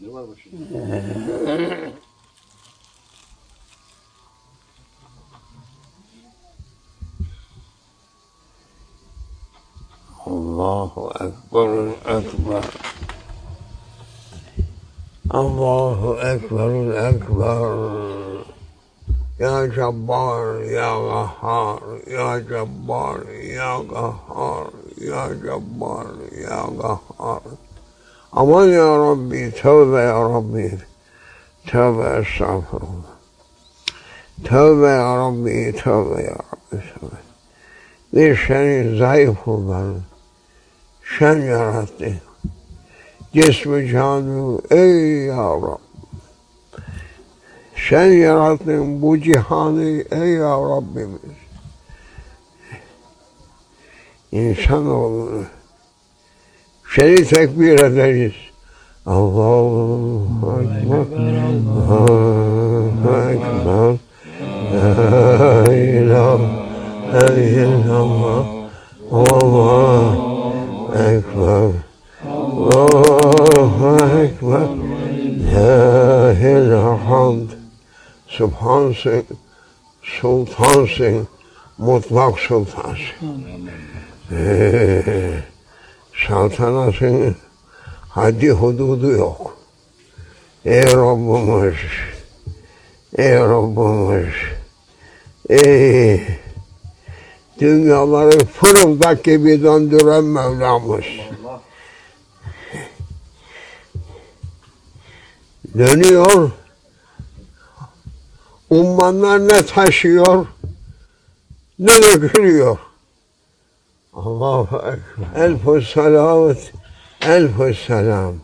Ne var başında? Allahu Ekber'ül Ekber. Allahu Ekber'ül Ekber. Ya Cebbar, Ya Gahhar, Ya Cebbar, Ya Gahhar, Ya Cebbar, Ya Gahhar. Aman Ya Rabbi, tövbe Ya Rabbi. Tövbe, estağfurullah. Tövbe Ya Rabbi, tövbe Ya Rabbi, tövbe. Bir seni zayıf ol bana. Sen yarattın. Cismi canım ey Ya Rab. Sen yarattın bu cihanı ey Ya Rabbimiz. İnsanoğlunu seni tekbir ederiz. Allahu Ekber, Allahu Ekber, La ilahe illallah, Allahu Ekber, Allahu Ekber, Lâhil hamd. Sübhansın, sultansın, mutlak sultansın. Saltanatın haddi hududu yok. Ey Rabbimiz, ey Rabbimiz, ey dünyaları fırıldak gibi döndüren Mevlamız. Dönüyor, ummanlar ne taşıyor, ne dökülüyor. Allahu Ekber. Elf-ü salavat, elf-ü selam.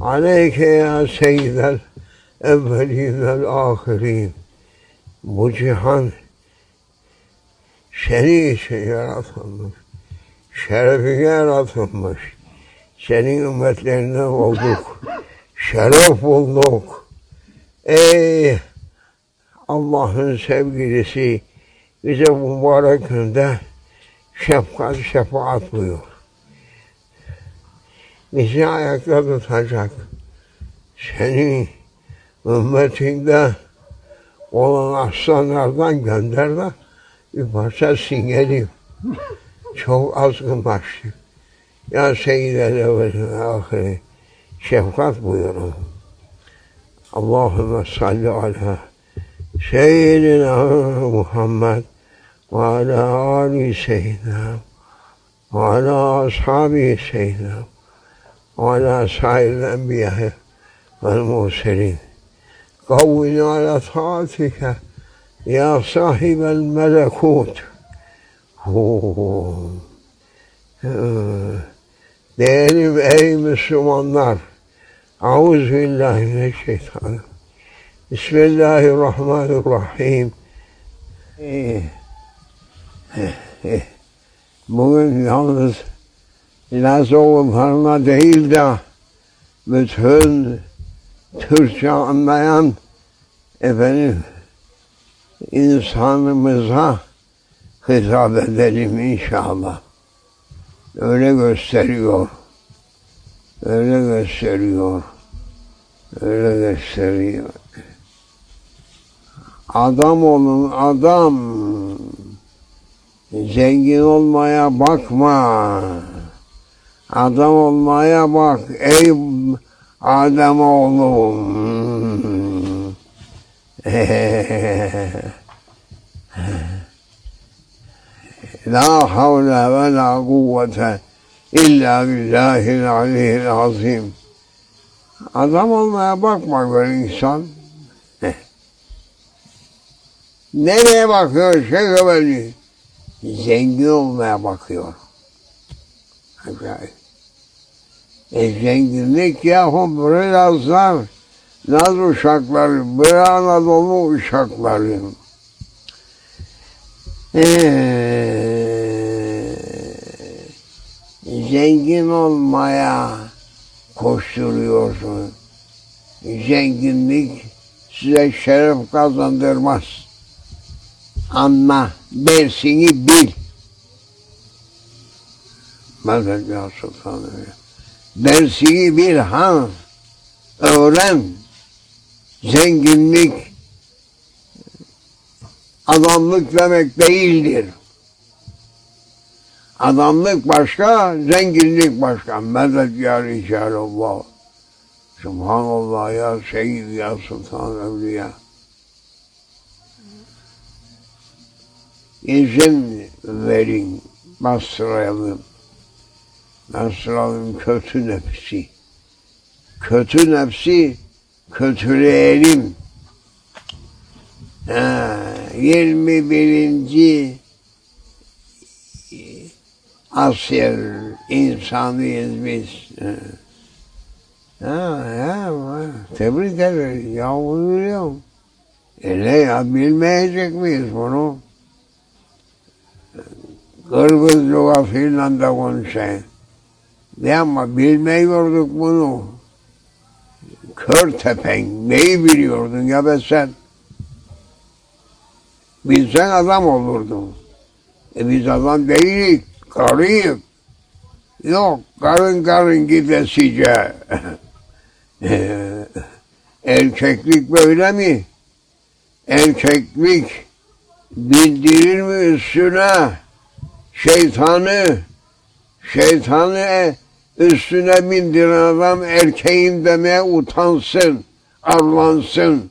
Aleyke ya seyyidel evvelin vel ahirin. Bu cihan senin için yaratılmış, şerefine yaratılmış, senin ümmetlerinden olduk, şeref bulduk. Ey Allah'ın sevgilisi, bize mübarek günde şefkat, şefaat buyur. Bizi ayakta tutacak, senin ümmetinde olan aslanlardan gönder de bir parça singelim. Çok azgınlaştık. Ya Seyyidel Evvelin ve Ahire, şefkat buyurun. Allahümme salli ala Seyyidina Muhammed ve ala Ali Seyyidina ve ala Ashabi Seyyidina ve ala Sairil Enbiya'yı vel Murselin. Kavvin ala taatike Ya sahibel melekut. Diyelim ey Müslümanlar, euzubillahimineşşeytanirracim. Bismillahirrahmanirrahim. Bugün yalnız Laz oğullarına değil de bütün Türkçe anlayan İnsanımıza hitap edelim inşallah. Öyle gösteriyor. Öyle gösteriyor. Öyle gösteriyor. Adam olun adam. Zengin olmaya bakma. Adam olmaya bak ey Adem oğlum. La havle ve la kuvvete illa billahil aliyyil azim. Adam olmaya bakma böyle insan. Nereye bakıyor şey böyle? Zengin olmaya bakıyor. Zenginlik yahu birazlar. Naz uşakları, böyle Anadolu uşakları. zengin olmaya koşturuyorsunuz. Zenginlik size şeref kazandırmaz. Anla, dersini bil. Mevlid ya Sultan Bey. Dersini bil, han, öğren. Zenginlik, adamlık demek değildir. Adamlık başka, zenginlik başka. Mevlid ya Ricalallah. Subhanallah ya Seyyid ya Sultan Evliya. İzin verin, bastıralım. Bastıralım kötü nefsi. Kötü nefsi kötüleyelim. 21. asır insanıyız biz. Tebrik ederiz. Ya bunu biliyorum. Öyle ya, bilmeyecek miyiz bunu? Kırgız lügasıyla da konuşayım. De ama bilmiyorduk bunu. Kör tepen, neyi biliyordun ya be sen? Bilsen adam olurdun. Biz adam değiliz, karıyız. Yok, karın gidesice. Erkeklik böyle mi? Erkeklik bindirir mi üstüne? Şeytanı üstüne bindiren adam erkeğim demeye utansın, arlansın.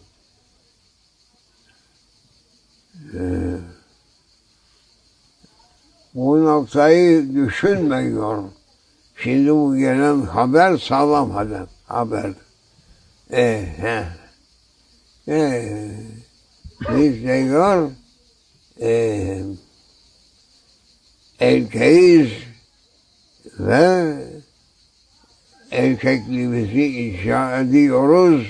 Bu noktayı düşünmüyorum. Şimdi bu gelen haber sağlam haber. Biz diyor, erkeğiz ve erkekliğimizi icra ediyoruz,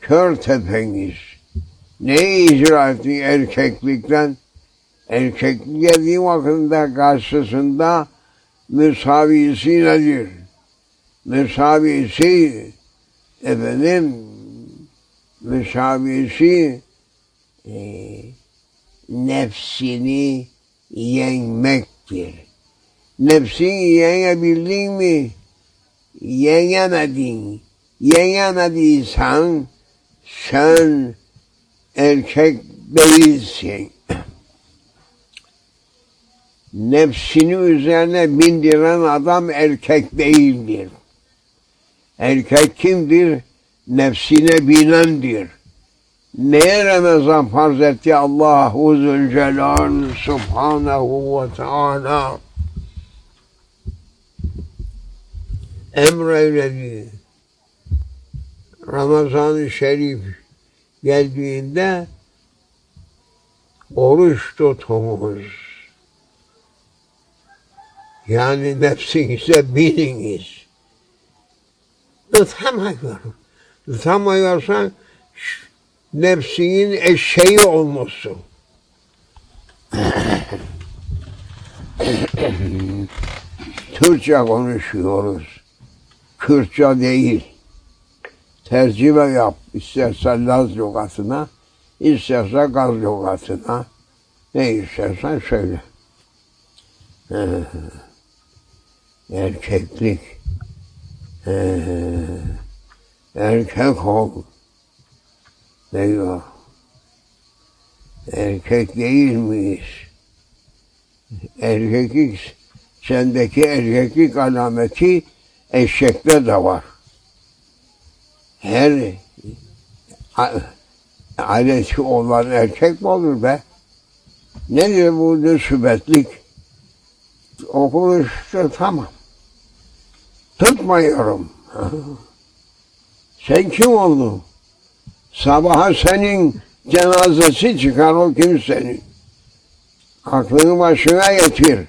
kör tepeniz. Neyi icra ettik erkeklikten? Erkeklik dediği vakitinde karşısında müsavisi nedir? Müsavisi, nefsini yenmektir. Nefsini yenebildin mi? Yenemedin. Yenemediysen sen erkek değilsin. Nefsini üzerine bindiren adam erkek değildir. Erkek kimdir? Nefsine binendir. Neye Ramazan farz etti Allahu Zülcelal Subhanehu ve Teala? Emreyledi. Ramazan-ı Şerif geldiğinde oruç tutumuz. Yani nefsinize biliniz. Tutamıyorsan nefsinin eşeği olmuşsun. Türkçe konuşuyoruz. Kürtçe değil. Tercüme yap. İstersen Laz lügatına, istersen Gaz lügatına. Ne istersen söyle. Erkeklik, erkek ol, diyor. Erkek değil miyiz? Erkeklik, sendeki erkeklik alameti eşekte de var. Her aleti olan erkek mi olur be? Nedir bu nüsübetlik? Okuluştu, tamam. Tutmuyorum. Sen kim oldun? Sabaha senin cenazesi çıkar, o kimsenin. Aklını başına getir.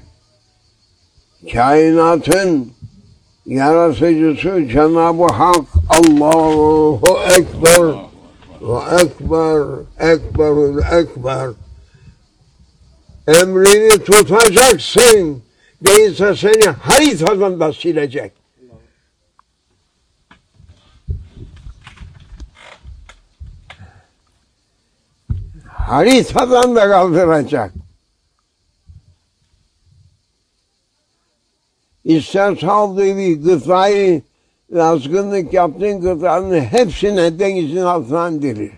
Kainatın yaratıcısı Cenab-ı Hak Allahu Ekber ve Ekber, Ekberül Ekber. Emrini tutacaksın. değilse seni haritadan da silecek. Haritadan da kaldıracak. İster saldığı bir gıtayı, azgınlık yaptığın gıtanın hepsine denizin altına indirir.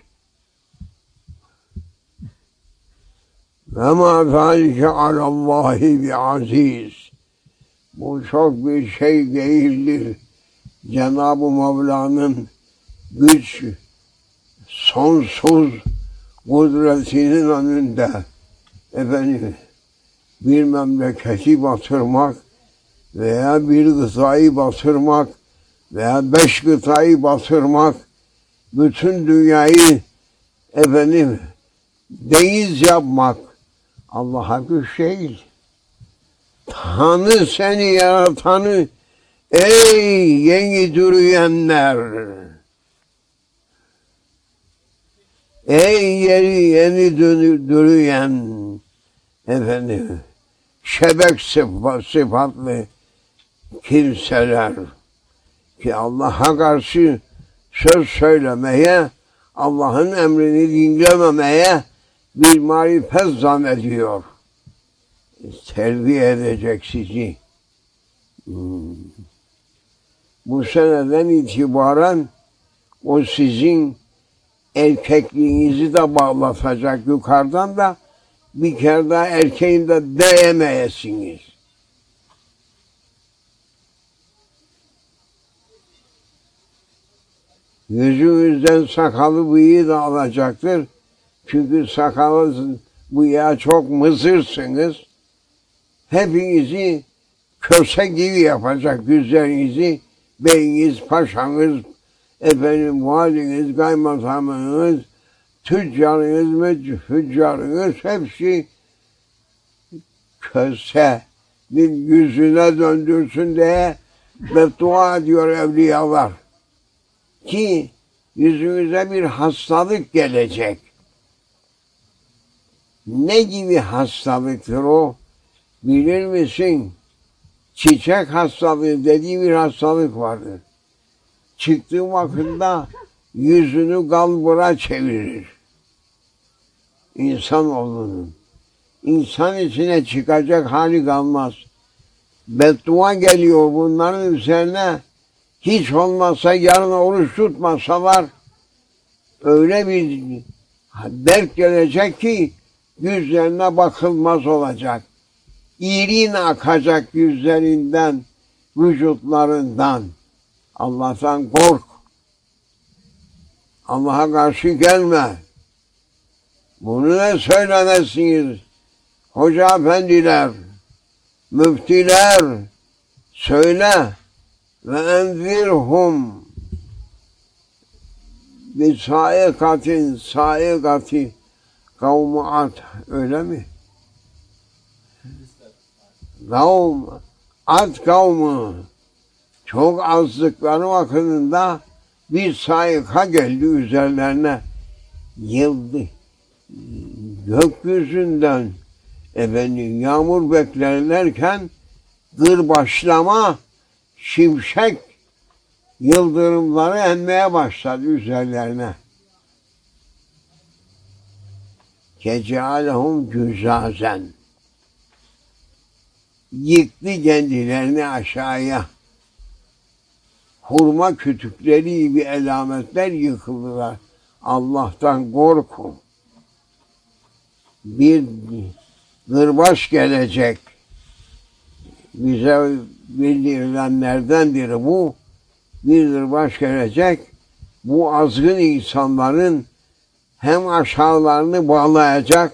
وَمَا ذَٰلِكَ عَلَى اللّٰهِ بِعَز۪يزٍ Bu çok bir şey değildir. Cenab-ı Mevla'nın güç, sonsuz kudretinin önünde bir memleketi batırmak veya bir gıtayı batırmak veya 5 gıtayı batırmak, bütün dünyayı deyiz yapmak Allah'a güç değil. Tanrı seni yaratanı, ey yeni duruyanlar, ey yeni duruyan, şebek sıfatlı kimseler ki Allah'a karşı söz söylemeye, Allah'ın emrini dinlememeye bir marifet zannediyor. Terbiye edecek sizi. Bu seneden itibaren o sizin erkekliğinizi de bağlatacak yukarıdan da bir kere daha erkeğin de değemeyesiniz. Yüzünüzden sakalı bıyığı da alacaktır. Çünkü sakalı bıyığa çok mızırsınız. Hepinizi köse gibi yapacak yüzlerinizi, beyiniz, paşanız, valiniz, kaymakamınız, tüccarınız ve füccarınız hepsi köse bir yüzüne döndürsün diye beddua ediyor evliyalar. Ki yüzünüze bir hastalık gelecek. Ne gibi hastalıktır o? Bilir misin? Çiçek hastalığı dediği bir hastalık vardır. Çıktığı vakıfta yüzünü galbura çevirir. İnsanoğlunun. İnsan içine çıkacak hali kalmaz. Beddua geliyor bunların üzerine. Hiç olmazsa yarın oruç tutmasalar öyle bir dert gelecek ki yüzlerine bakılmaz olacak. İrin akacak yüzlerinden, vücutlarından. Allah'tan kork. Allah'a karşı gelme. Bunu ne söylemezsiniz? Hoca efendiler, müftiler, söyle. Ve enzirhum bi saikatin saikati kavmuat, öyle mi? Kavm, at kavmı çok azlıkları vakitinde bir saika geldi üzerlerine, yıldı gökyüzünden yağmur beklerlerken gırbaşlama, şimşek yıldırımları enmeye başladı üzerlerine. Kecealehum güzazen. Yıktı kendilerini aşağıya. Hurma kütükleri gibi elametler yıkıldılar. Allah'tan korkun. Bir gırbaç gelecek. Bize bildirilenlerdendir bu. Bir gırbaç gelecek. Bu azgın insanların hem aşağılarını bağlayacak.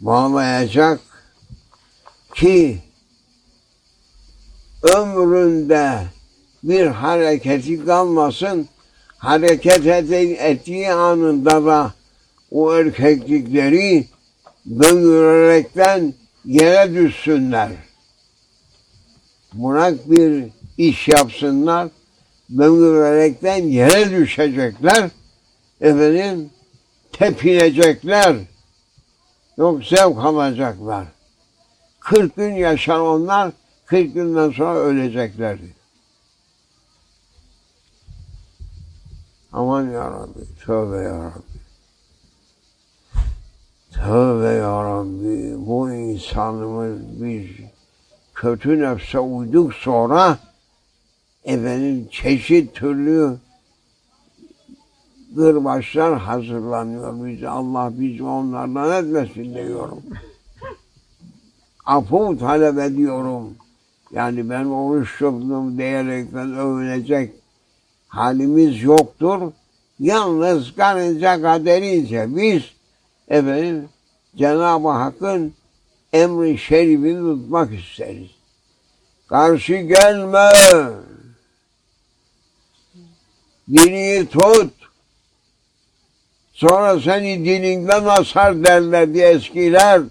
Bağlayacak ki ömründe bir hareketi kalmasın, hareket ettiği anında da o erkeklikleri döndürerekten yere düşsünler. Bırak bir iş yapsınlar, döndürerekten yere düşecekler, tepinecekler. Yok zevk alacaklar. 40 gün yaşananlar 40 günden sonra öleceklerdi. Aman yarabbi, tövbe yarabbi. Tövbe yarabbi, bu insanımız biz kötü nefse uyduk sonra efendim çeşit türlü kırbaçlar hazırlanıyor bize. Allah bizi onlardan etmesin diyorum. Affımı talep ediyorum. Yani ben oruç tuttum diyerekten övünecek halimiz yoktur. Yalnız kanınca kaderiyiz. Biz efendim Cenab-ı Hakk'ın emri şerifini tutmak isteriz. Karşı gelme. Dini tut. Sonra seni dininden asar derlerdi eskiler.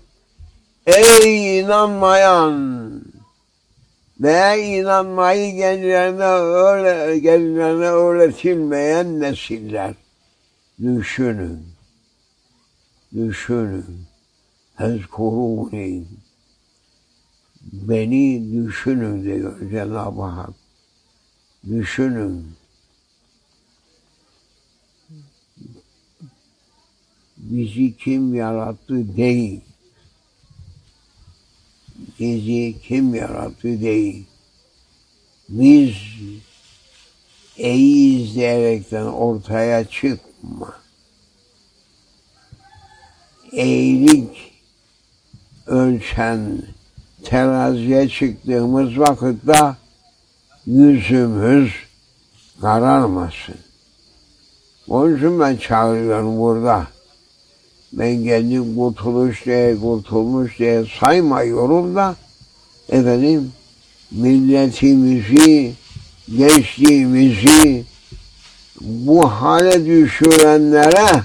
Ey inanmayan ve inanmayı gençlerine öğretilmeyen nesiller. Düşünün. Düşünün. Hezkurûni. Beni düşünün diyor Cenab-ı Hak. Düşünün. Bizi kim yarattı değil. Bizi kim yarattı değil. Biz iyiyiz diyerekten ortaya çıkma. İyilik ölçen teraziye çıktığımız vakitte yüzümüz kararmasın. Onun için ben çağırıyorum burada. Ben kendim kurtulmuş diye saymayıyorum da efendim milletimizi, gençliğimizi bu hale düşürenlere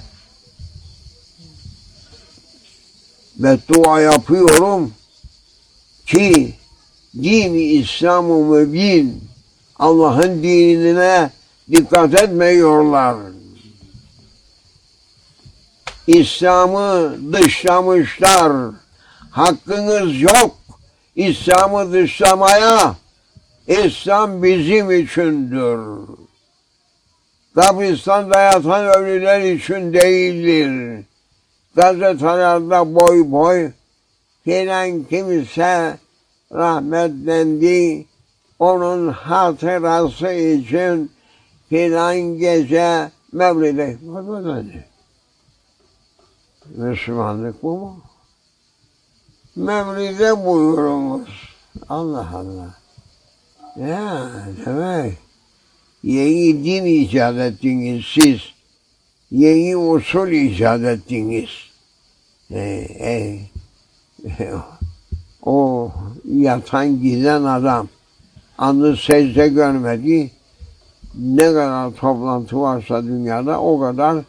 beddua yapıyorum ki din-i İslam-ı mübin Allah'ın dinine dikkat etmiyorlar. İslam'ı dışlamışlar. Hakkınız yok İslam'ı dışlamaya. İslam bizim içindir. Kabristan'da yatan ölüler için değildir. Gazetelerde boy boy filan kimse rahmetlendi. Onun hatırası için filan gece mevlide. Müslümanlık bu mu? Mevlide buyurumuz. Allah Allah. Ya demek yeni din icat ettiniz siz. Yeni usul icat ettiniz. O yatan giden adam anı secde görmedi. Ne kadar toplantı varsa dünyada o kadar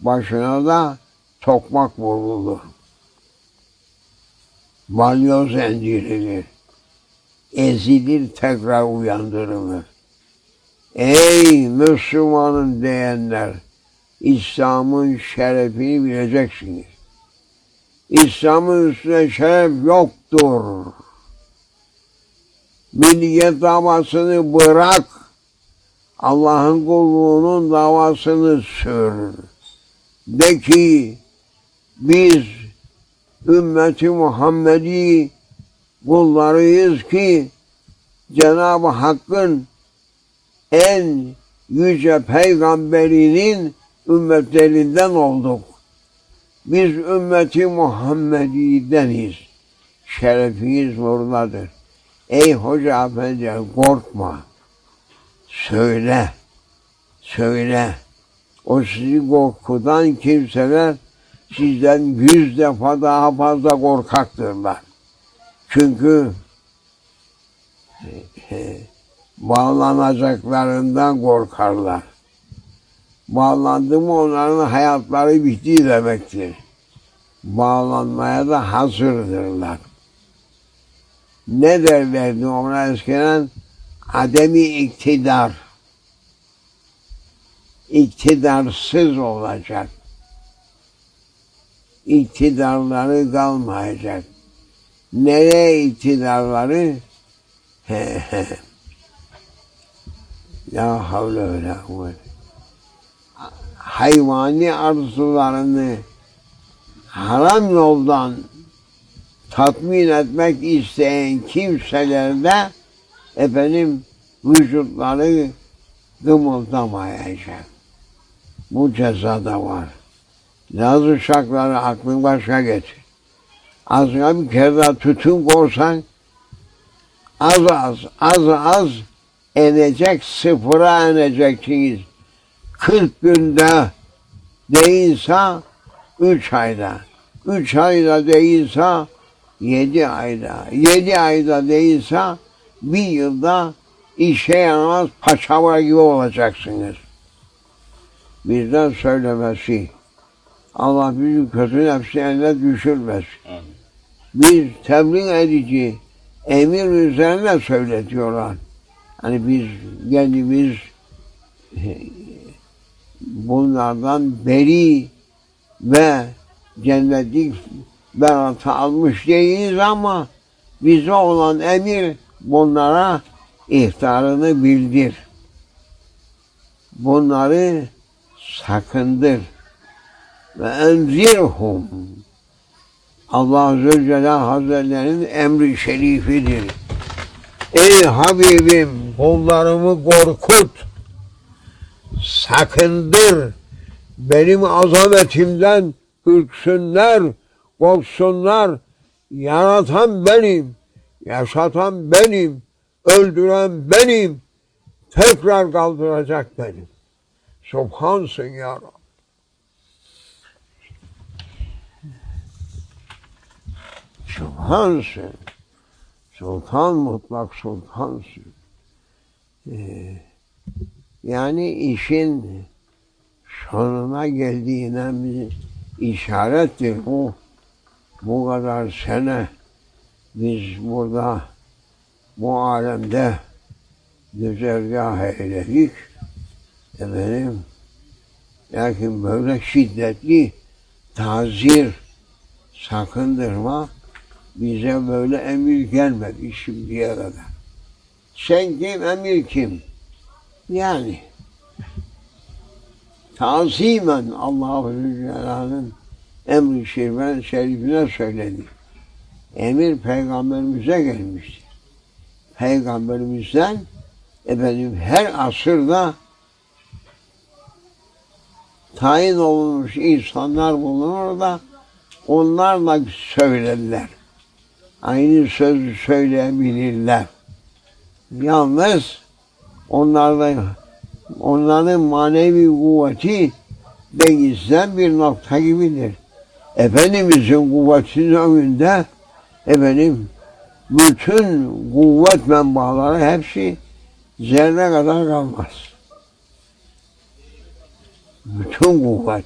başına da tokmak vurulur. Balyoz zinciridir. Ezilir tekrar uyandırılır. Ey Müslümanım diyenler, İslam'ın şerefini bileceksiniz. İslam'ın üstüne şeref yoktur. Milliyet davasını bırak, Allah'ın kulluğunun davasını sür. De ki, biz ümmeti Muhammedi kullarıyız ki Cenab-ı Hakk'ın en yüce peygamberinin ümmetlerinden olduk. Biz ümmeti Muhammedi'deniz. Şerefiniz buradadır. Ey Hoca Efendi, korkma. Söyle. Söyle. O sizi korkudan kimseler sizden 100 defa daha fazla korkaktırlar. Çünkü bağlanacaklarından korkarlar. Bağlandı mı onların hayatları bitti demektir. Bağlanmaya da hazırdırlar. Ne derlerdi ona eskiden? Ademi iktidar. İktidarsız olacak. İktidarları kalmayacak. Neye için alları? Ya havle öyle kuvvet. Hayvani arzularını haram yoldan tatmin etmek isteyen kimselerde efendim vücutları kımıldamayacak. Bu cezada var. Yaz uşakları aklın başa getir. Azına bir kere daha tütün korsan az inecek, sıfıra ineceksiniz. 40 günde değilse 3 ayda, 3 ayda değilse 7 ayda, 7 ayda değilse bir yılda işe yaramaz paçavra gibi olacaksınız. Bizden söylemesi, Allah bizi kötü nefsin eline düşürmez. Biz tebliğ edici, emir üzerine söyletiyorlar. Hani biz kendimiz bunlardan beri ve cennetlik berata almış değiliz ama bize olan emir bunlara ihtarını bildir. Bunları sakındır. Ve enzirhum. Allah Azze ve Celle Hazretleri'nin emri şerifidir. Ey Habibim, kullarımı korkut, sakındır, benim azametimden ürksünler, korksunlar, yaratan benim, yaşatan benim, öldüren benim, tekrar kaldıracak benim. Subhansın ya Rabbi. Subhansın. Sultan, mutlak sultansın. Yani işin sonuna geldiğine bir işarettir bu. Bu kadar sene biz burada, bu alemde güzergah eyledik. Efendim, lakin böyle şiddetli tazir, sakındırma bize böyle emir gelmedi şimdiye kadar. Sen kim, emir kim? Yani tazimen Allah-u Zülcelal'ın emri şerifine söyledi. Emir Peygamberimize gelmişti. Peygamberimizden efendim her asırda tayin olunmuş insanlar bulunur da onlarla söylediler. Aynı sözü söyleyebilirler. Yalnız onların manevi kuvveti denizden bir nokta gibidir. Efendimizin kuvvetinin önünde efendim bütün kuvvet menbaları hepsi zerre kadar kalmaz. Bütün kuvvet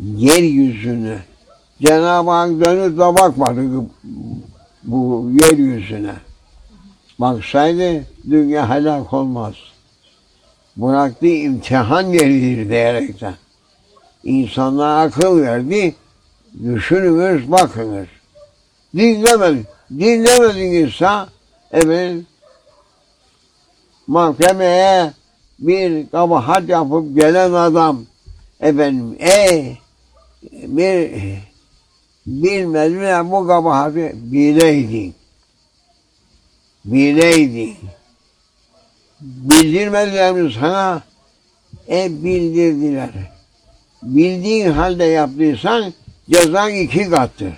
yeryüzüne. Cenab-ı Hak dönüp de bakmadı bu yeryüzüne. Baksaydı dünya helak olmaz. Bıraktı imtihan yeridir diyerekten. İnsanlara akıl verdi, düşününüz, bakınız. Dinlemedinizse, evet, mahkemeye bir kabahat yapıp gelen adam, efendim, bir bilmedi ya bu kabahati bileydi. Bildirmediler mi sana? Bildirdiler. Bildiğin halde yaptıysan cezan 2 kattır.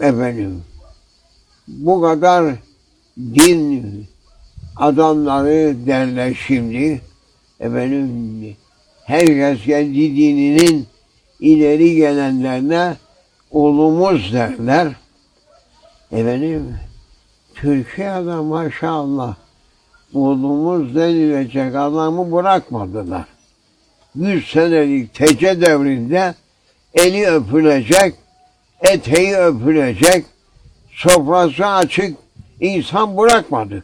Efendim, bu kadar din adamları derler şimdi. Efendim, herkes kendi dininin ileri gelenlerine olumuz derler. Efendim, Türkiye'de maşallah olumuz denilecek adamı bırakmadılar. 100 senelik TC devrinde eli öpülecek, eteği öpülecek, sofrası açık insan bırakmadı.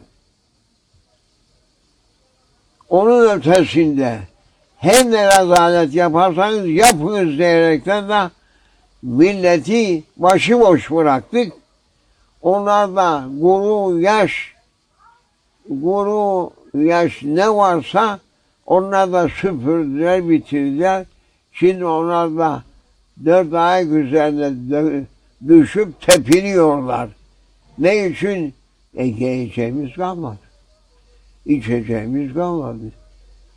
Onun ötesinde her ne rezalet yaparsanız yapınız diyerekten de milleti başıboş bıraktık. Onlarda guru, yaş ne varsa onlar da süpürdüler, bitirdiler. Şimdi onlar da dört ayak üzerine düşüp tepiniyorlar. Ne için? Yiyeceğimiz kalmadı. İçeceğimiz kalmadı.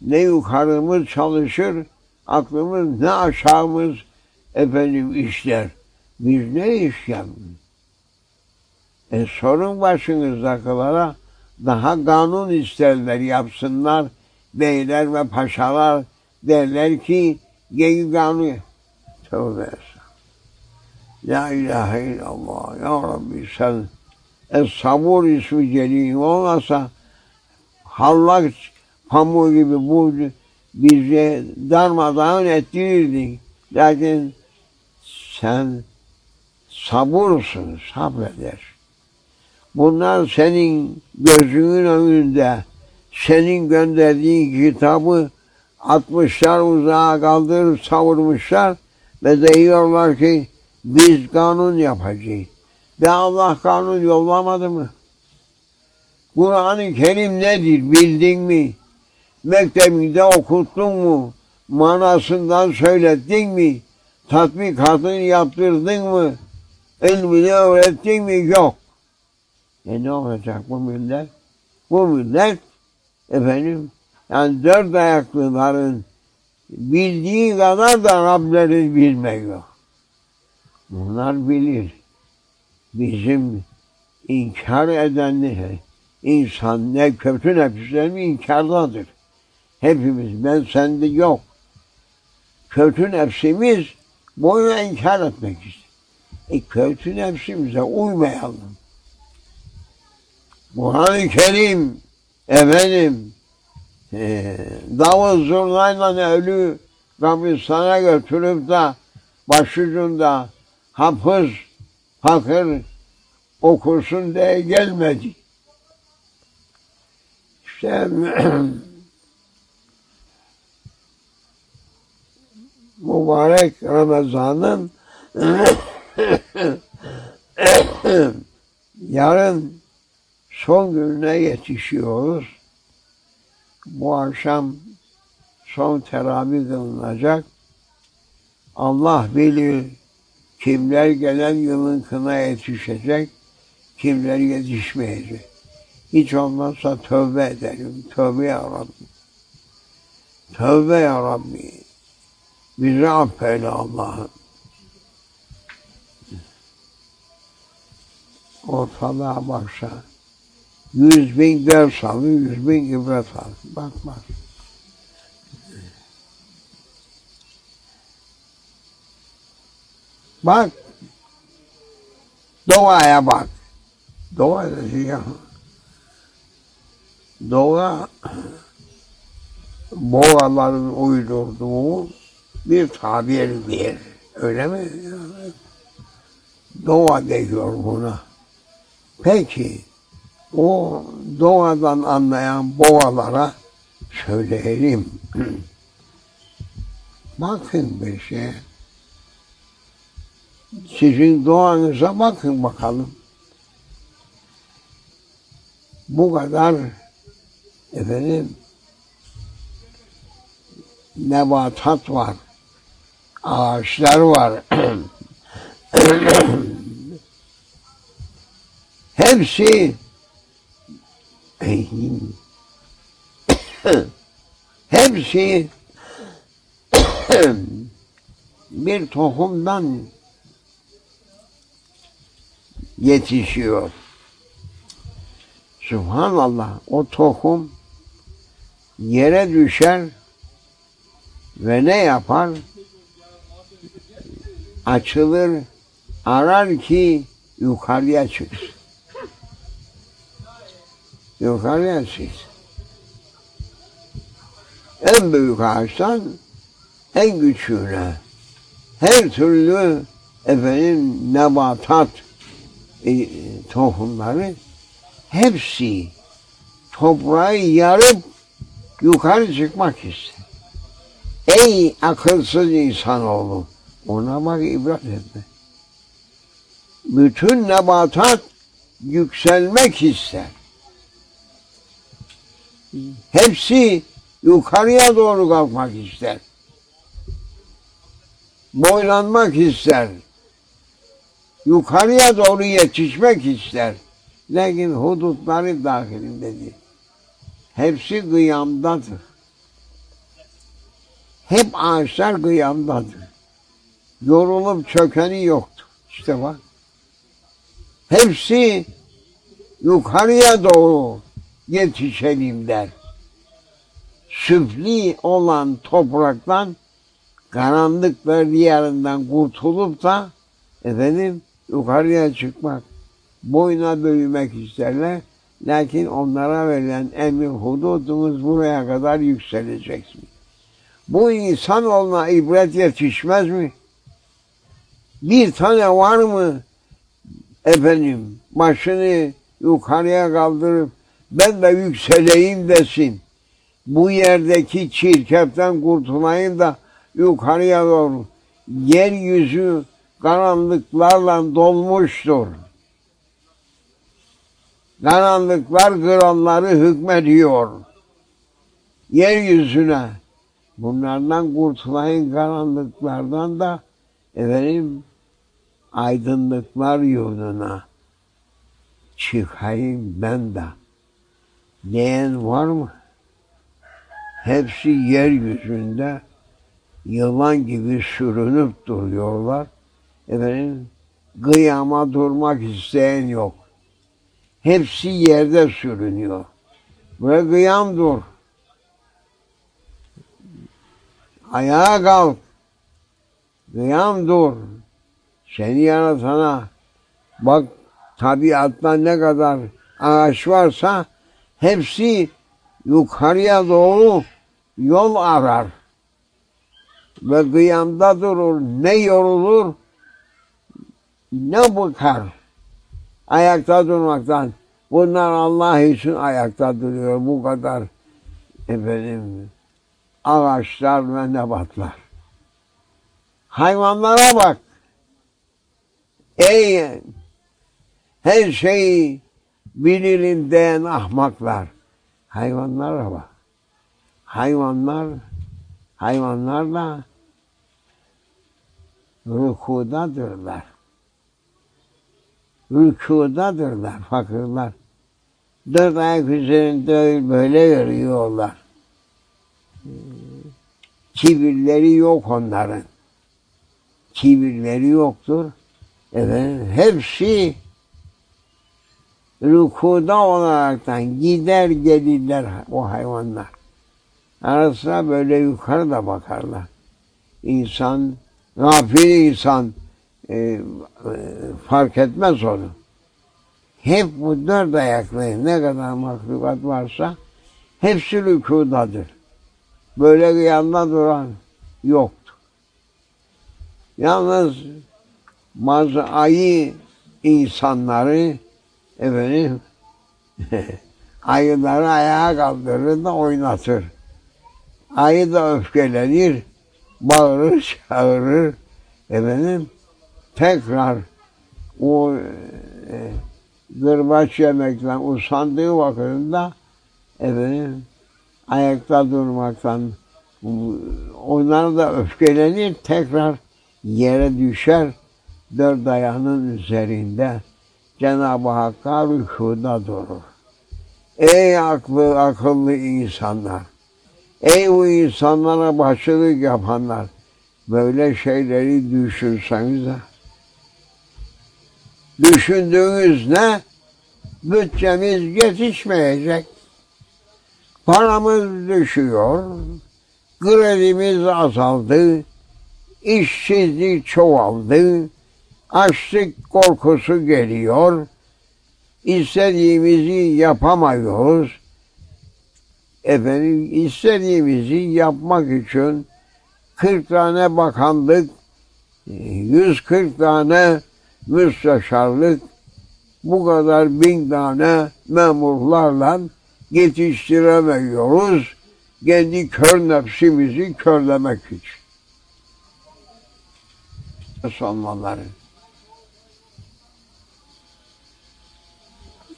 Ne yukarımız çalışır, aklımız, ne aşağımız işler. Biz ne iş yapıyoruz? Sorun başınızdakılara, daha kanun isterler, yapsınlar. Beyler ve paşalar derler ki, yeni kanun. Tövbe estağfurullah. La ilahe illallah. Ya Rabbi sen Es-Sabur ismi celil olmasa, hallak pamuğu gibi bu bizi darmadağın ettirirdik. Lakin sen sabursun, sabreder. Bunlar senin gözünün önünde, senin gönderdiğin kitabı atmışlar, uzağa kaldırıp savurmuşlar ve diyorlar ki biz kanun yapacağız. Ve Allah kanun yollamadı mı? Kur'an-ı Kerim nedir bildin mi? Mektebinde okuttun mu? Manasından söylettin mi? Tatbikatını yaptırdın mı? İlmini öğrettin mi? Yok. Ne olacak bu millet? Bu millet yani dört ayaklıların bildiği kadar da Rableri bilmiyor. Bunlar bilir. Bizim inkar edenler, insan ne kötü nefislerim inkardadır. Hepimiz ben sende yok. Kötü nefsimiz boyuna inkar etmek ister. Kötü nefsimize uymayalım. Kur'an-ı Kerim davul zurnayla ölü kabristana götürüp de başucunda hafız fakir okursun diye gelmedi. İşte mübarek Ramazan'ın yarın son gününe yetişiyoruz. Bu akşam son teravih kılınacak. Allah bilir kimler gelen yılın kına yetişecek, kimler yetişmeyecek. Hiç olmazsa tövbe edelim. Tövbe ya Rabbi. Tövbe ya Rabbi. Bizi affeyle Allah'ım. Ortalığa baksa 100.000 ders alır, 100.000 ibret alır. Bakmaz. Bak, doğaya bak. Doğa edeceğim. Doğa, boğaların uydurduğu bir tabirdir. Öyle mi? Doğa diyor buna. Peki, o doğadan anlayan boğalara söyleyelim. Bakın bir şey. Sizin doğanıza bakın bakalım. Bu kadar nebatat var, ağaçlar var. Hepsi bir tohumdan yetişiyor. Subhanallah, o tohum yere düşer ve ne yapar? Açılır, arar ki yukarıya çıksın. Yukarıya çıksın. En büyük ağaçtan en küçüğüne her türlü nebatat tohumları hepsi toprağı yarıp yukarı çıkmak ister. Ey akılsız insanoğlu, Ona bak ibret etme. Bütün nebatat yükselmek ister. Hepsi yukarıya doğru kalkmak ister. Boylanmak ister. Yukarıya doğru yetişmek ister. Lakin hudutları dahilindedir. Hepsi kıyamdadır. Hep ağaçlar kıyamdadır. Yorulup çökeni yoktur. İşte bak. Hepsi yukarıya doğru yetişelim der. Süfli olan topraktan, karanlıklar diyarından kurtulup da yukarıya çıkmak, boyuna büyümek isterler. Lakin onlara verilen emri hududumuz buraya kadar yükseleceksin. Bu insanoğluna ibret yetişmez mi? Bir tane var mı başını yukarıya kaldırıp ben de yükseleyim desin. Bu yerdeki çirkeften kurtulayım da yukarıya doğru. Yeryüzü karanlıklarla dolmuştur. Karanlıklar kralları hükmediyor yeryüzüne. Bunlardan kurtulayım, karanlıklardan da aydınlıklar yoluna çıkayım ben de diyen var mı? Hepsi yeryüzünde yılan gibi sürünüp duruyorlar. Kıyama durmak isteyen yok. Hepsi yerde sürünüyor. Ve kıyam dur. Ayağa kalk. Kıyam dur. Seni yaratana bak, tabiatta ne kadar ağaç varsa hepsi yukarıya doğru yol arar ve kıyamda durur, ne yorulur ne bıkar ayakta durmaktan. Bunlar Allah için ayakta duruyor, bu kadar ağaçlar ve nebatlar. Hayvanlara bak. Ey her şeyi bilirim diyen ahmaklar, hayvanlara bak. Hayvanlarla rükudadırlar. Rükudadırlar fakirler. Dört ayak üzerinde böyle yürüyorlar. Kibirleri yok onların. Kibirleri yoktur. Hepsi rükuda olaraktan gider gelirler o hayvanlar. Arasına böyle yukarıda bakarlar. İnsan, gafil insan fark etmez onu. Hep bu dört ayaklı ne kadar mahlukat varsa hepsi rükudadır. Böyle yanında duran yoktur. Yalnız bazı ayı insanları ayıları ayağa kaldırır da oynatır. Ayı da öfkelenir, bağırır, çağırır. Tekrar o gırbaç yemekten usandığı vakitinde ayakta durmaktan onlar da öfkelenir, tekrar yere düşer. Dört ayağının üzerinde Cenab-ı Hakk'a rükûda durur. Ey akıllı insanlar! Ey bu insanlara başçılık yapanlar! Böyle şeyleri düşünseniz de. Düşündüğünüz ne? Bütçemiz yetişmeyecek. Paramız düşüyor. Kredimiz azaldı. İşsizlik çoğaldı. Açlık korkusu geliyor, istediğimizi yapamıyoruz. İstediğimizi yapmak için 40 tane bakanlık, 140 tane müsteşarlık, bu kadar 1000 tane memurlarla yetiştiremiyoruz. Kendi kör nefsimizi körlemek için. Müslümanları.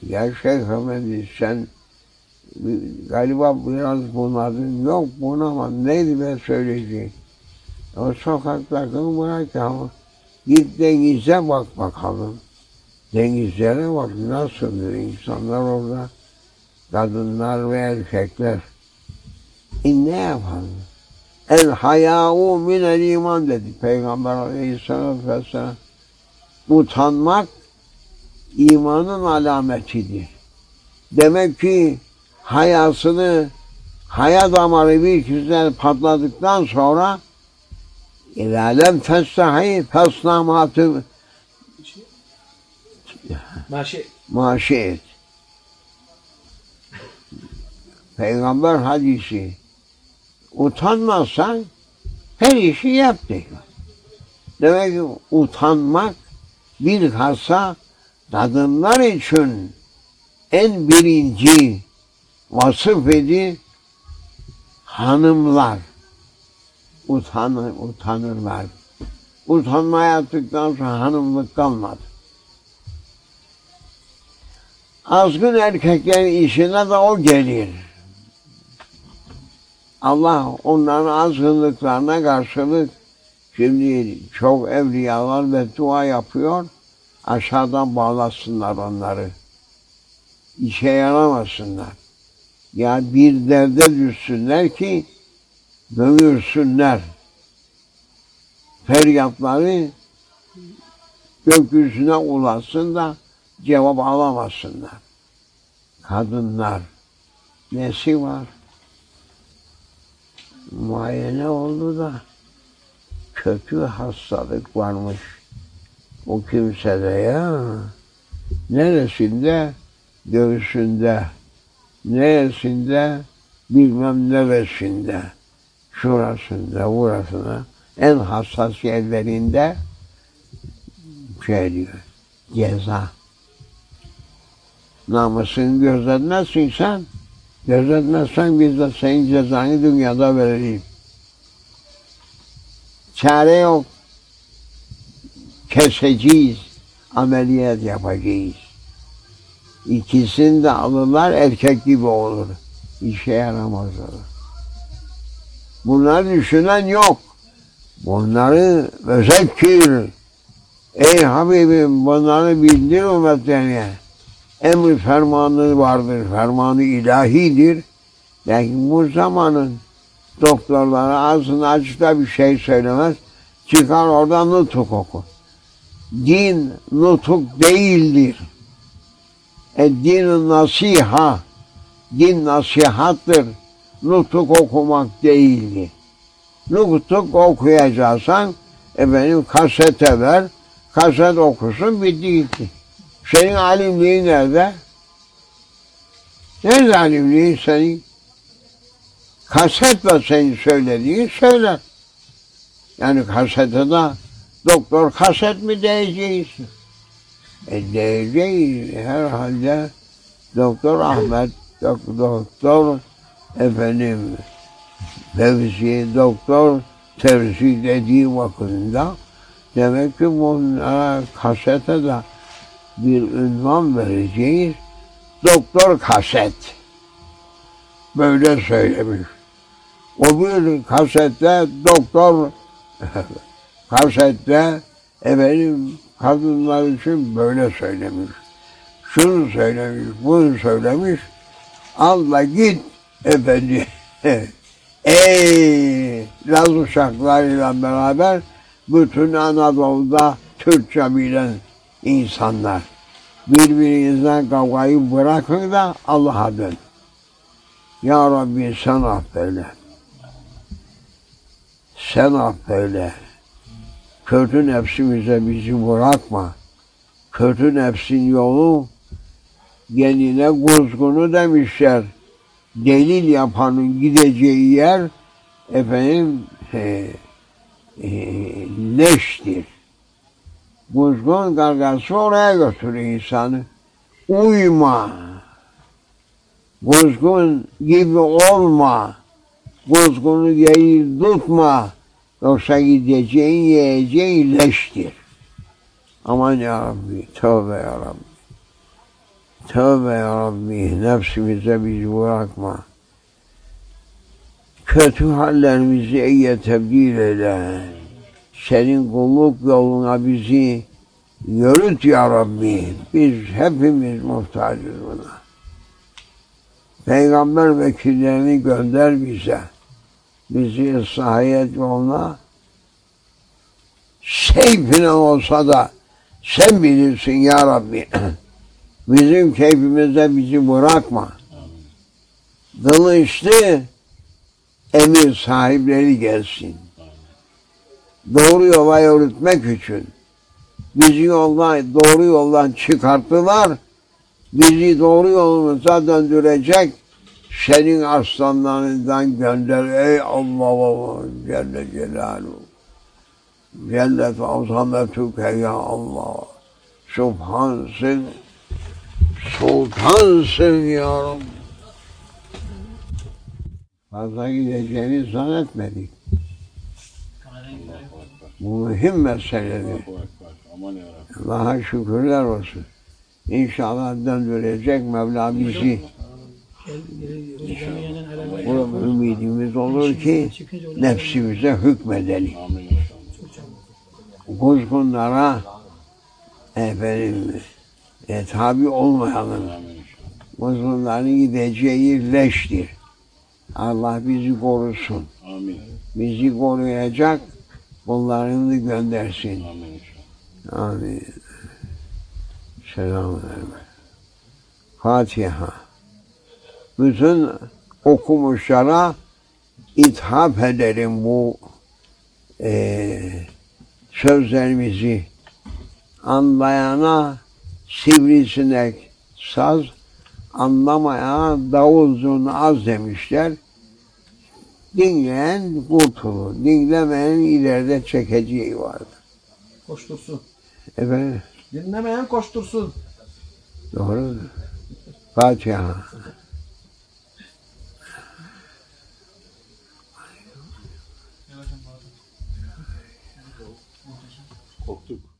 Gerçek komedisyen galiba biraz bunadı. Yok bunamam. Neydi ben söyleyeceğim. O sokaklardan bırak ama git denize bak bakalım. Denizlere bak nasıldır insanlar orada. Kadınlar ve erkekler. Ne yapalım? El hayâû minel iman dedi Peygamber Aleyhisselatü Vesselam. Utanmak imanın alametidir. Demek ki hayasını, haya damarı bir kişiden patladıktan sonra İlâlem festahî fesnâmatı maşi'et. Peygamber hadisi. Utanmazsan her işi yap diyor. Demek ki utanmak bilhassa kadınlar için en birinci vasıf idi. Hanımlar utanırlar. Utanmayı attıktan sonra hanımlık kalmadı. Azgın erkeklerin işine de o gelir. Allah onların azgınlıklarına karşılık şimdi çok evliyalar beddua yapıyor. Aşağıdan bağlasınlar onları. İşe yaramasınlar. Ya bir derde düşsünler ki dövürsünler. Feryatları gökyüzüne ulaşsın da cevap alamasınlar. Kadınlar nesi var? Muayene oldu da kötü hastalık varmış o kimsede ya. Neresinde? Göğsünde. Neresinde? Bilmem neresinde. Şurasında, burasında. En hassas yerlerinde şey diyor, ceza. Namusunu gözetmezsin sen. Gözetmezsen biz de senin cezanı dünyada vereyim. Çare yok. Keseceğiz. Ameliyat yapacağız. İkisini de alırlar, erkek gibi olur. İşe yaramazlar. Bunları düşünen yok. Bunları özetkir. Ey Habibim bunları bildir ümmetlerine. Emri fermanı vardır, fermanı ilahidir. Lakin bu zamanın doktorları ağzını açıp da bir şey söylemez. Çıkar oradan nutuk oku. Din nutuk değildir. Din nasiha, din nasihattır. Nutuk okumak değildir. Nutuk okuyacaksan kasete ver, kaset okusun bitti gitti. Senin alimliğin nerede? Nerede alimliğin senin? Kasetle senin söylediğin söyler. Yani kasete de doktor kaset mi diyeceğiz? Diyeceğiz herhalde Doktor Ahmet, Doktor efendim Fevzi, Doktor Terzi dediği vakıfında demek ki bunlara kasete de bir ünvan vereceğiz. Doktor kaset. Böyle söylemiş. O bir kasette doktor kasette efendim kadınlar için böyle söylemiş. Şunu söylemiş, bunu söylemiş. Al da git efendim. Ey Laz uşaklarıyla beraber bütün Anadolu'da Türkçe bilen İnsanlar birbirinizden kavgayı bırakın da Allah'a dön. Ya Rabbi sen affeyle. Sen affeyle. Kötü nefsimize bizi bırakma. Kötü nefsin yolu geline kuzgunu demişler. Delil yapanın gideceği yer efendim leştir. Kuzgun kargası oraya götürüyor insanı. Uyma. Kuzgun gibi olma. Kuzgunu değil tutma. Yoksa gideceğin, yiyeceğin leştir. Aman ya Rabbi, tövbe ya Rabbi. Tövbe ya Rabbi, nefsimize bizi bırakma. Kötü hallerimizi iyiye tebdil eyle. Senin kulluk yoluna bizi yürüt ya Rabbi. Biz hepimiz muhtacız buna. Peygamber vekillerini gönder bize. Bizi ıslahiyet yoluna seyfine olsa da sen bilirsin ya Rabbi. Bizim keyfimize bizi bırakma. Kılıçlı emir sahipleri gelsin. Doğru yola yürütmek için bizi yoldan, doğru yoldan çıkarttılar. Bizi doğru yolumuza döndürecek senin aslanlarından gönder. Ey Allah Celle Celaluhu. Cellet azametüke ya Allah. Subhansın. Sultansın ya Rabbi. Fazla gideceğini zannetmedik. Bu mühim meseledir. Allah'a şükürler olsun. İnşallah döndürecek Mevla bizi. Bu ümidimiz olur ki nefsimize hükmedelim. Kuzgunlara efendim tabi olmayalım. Kuzgunların gideceği leştir. Allah bizi korusun. Bizi koruyacak bunlarını göndersin. Amin. Selam verme. Fatiha. Bütün okumuşlara ithaf ederim bu sözlerimizi. Anlayana sivrisinek saz, anlamayana davul zurnaz demişler. Dinleyen kurtulur, dinlemeyen ileride çekeceği vardır. Koştursun. Efendim? Dinlemeyen koştursun. Doğru. Fatiha. Koptuk.